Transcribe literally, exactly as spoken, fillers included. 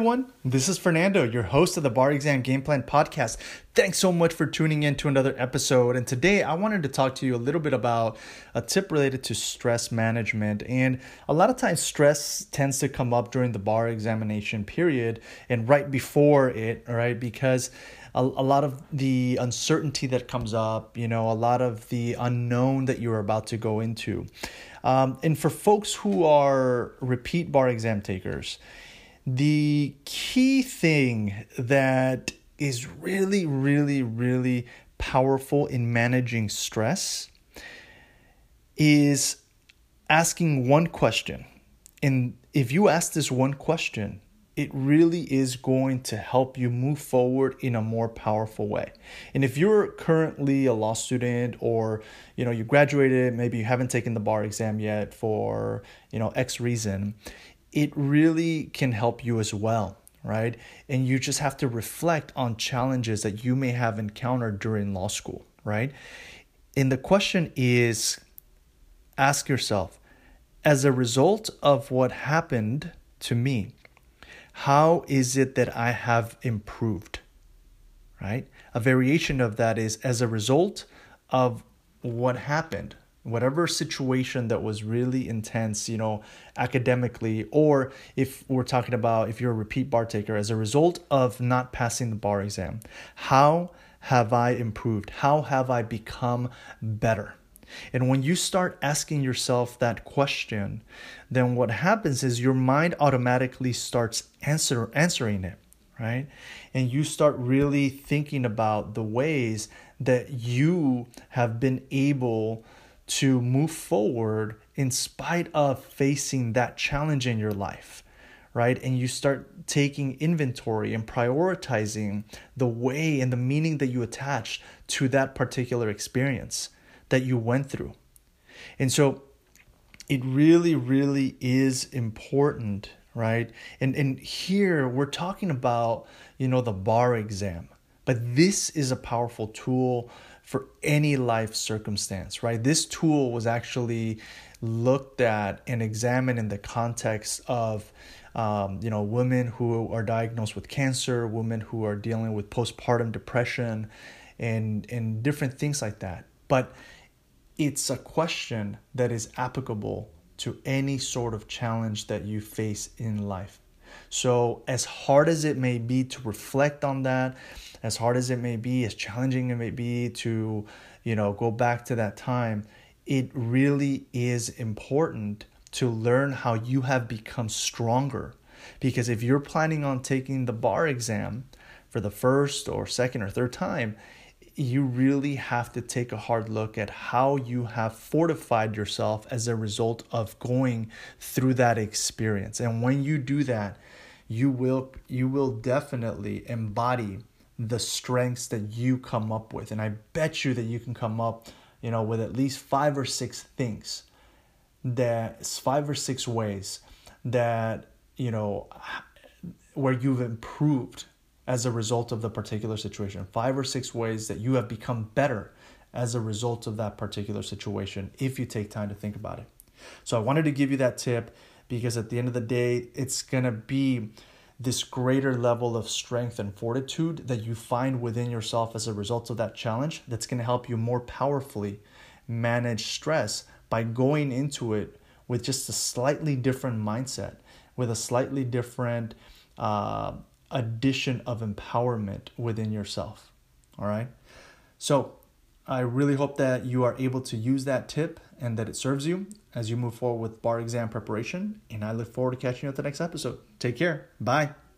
everyone. This is Fernando, your host of the Bar Exam Game Plan Podcast. Thanks so much for tuning in to another episode. And today I wanted to talk to you a little bit about a tip related to stress management. And a lot of times stress tends to come up during the bar examination period and right before it, all right, because a, a lot of the uncertainty that comes up, you know, a lot of the unknown that you're about to go into. Um, and for folks who are repeat bar exam takers, the key thing that is really, really, really powerful in managing stress is asking one question. And if you ask this one question, it really is going to help you move forward in a more powerful way. And if you're currently a law student, or you know you graduated, maybe you haven't taken the bar exam yet for you know X reason, it really can help you as well, right? And you just have to reflect on challenges that you may have encountered during law school, right? And the question is, ask yourself, as a result of what happened to me, how is it that I have improved, right? A variation of that is, as a result of what happened, whatever situation that was really intense, you know, academically, or if we're talking about if you're a repeat bar taker, as a result of not passing the bar exam, how have I improved? How have I become better? And when you start asking yourself that question, then what happens is your mind automatically starts answer, answering it, right? And you start really thinking about the ways that you have been able to move forward in spite of facing that challenge in your life, right? And you start taking inventory and prioritizing the way and the meaning that you attach to that particular experience that you went through. And so it really, really is important, right? And and here we're talking about, you know, the bar exam. But this is a powerful tool for any life circumstance, right? This tool was actually looked at and examined in the context of Um, you know, women who are diagnosed with cancer, women who are dealing with postpartum depression, and and different things like that. But it's a question that is applicable to any sort of challenge that you face in life. So as hard as it may be to reflect on that, as hard as it may be, as challenging it may be to, you know, go back to that time, it really is important to learn how you have become stronger. Because if you're planning on taking the bar exam for the first or second or third time, you really have to take a hard look at how you have fortified yourself as a result of going through that experience. And when you do that, you will you will definitely embody the strengths that you come up with. And I bet you that you can come up, you know, with at least five or six things, that five or six ways that, you know, where you've improved as a result of the particular situation, five or six ways that you have become better as a result of that particular situation, if you take time to think about it. So I wanted to give you that tip, because at the end of the day, it's going to be this greater level of strength and fortitude that you find within yourself as a result of that challenge that's going to help you more powerfully manage stress by going into it with just a slightly different mindset, with a slightly different uh addition of empowerment within yourself, all right? So I really hope that you are able to use that tip and that it serves you as you move forward with bar exam preparation. And I look forward to catching you at the next episode. Take care. Bye.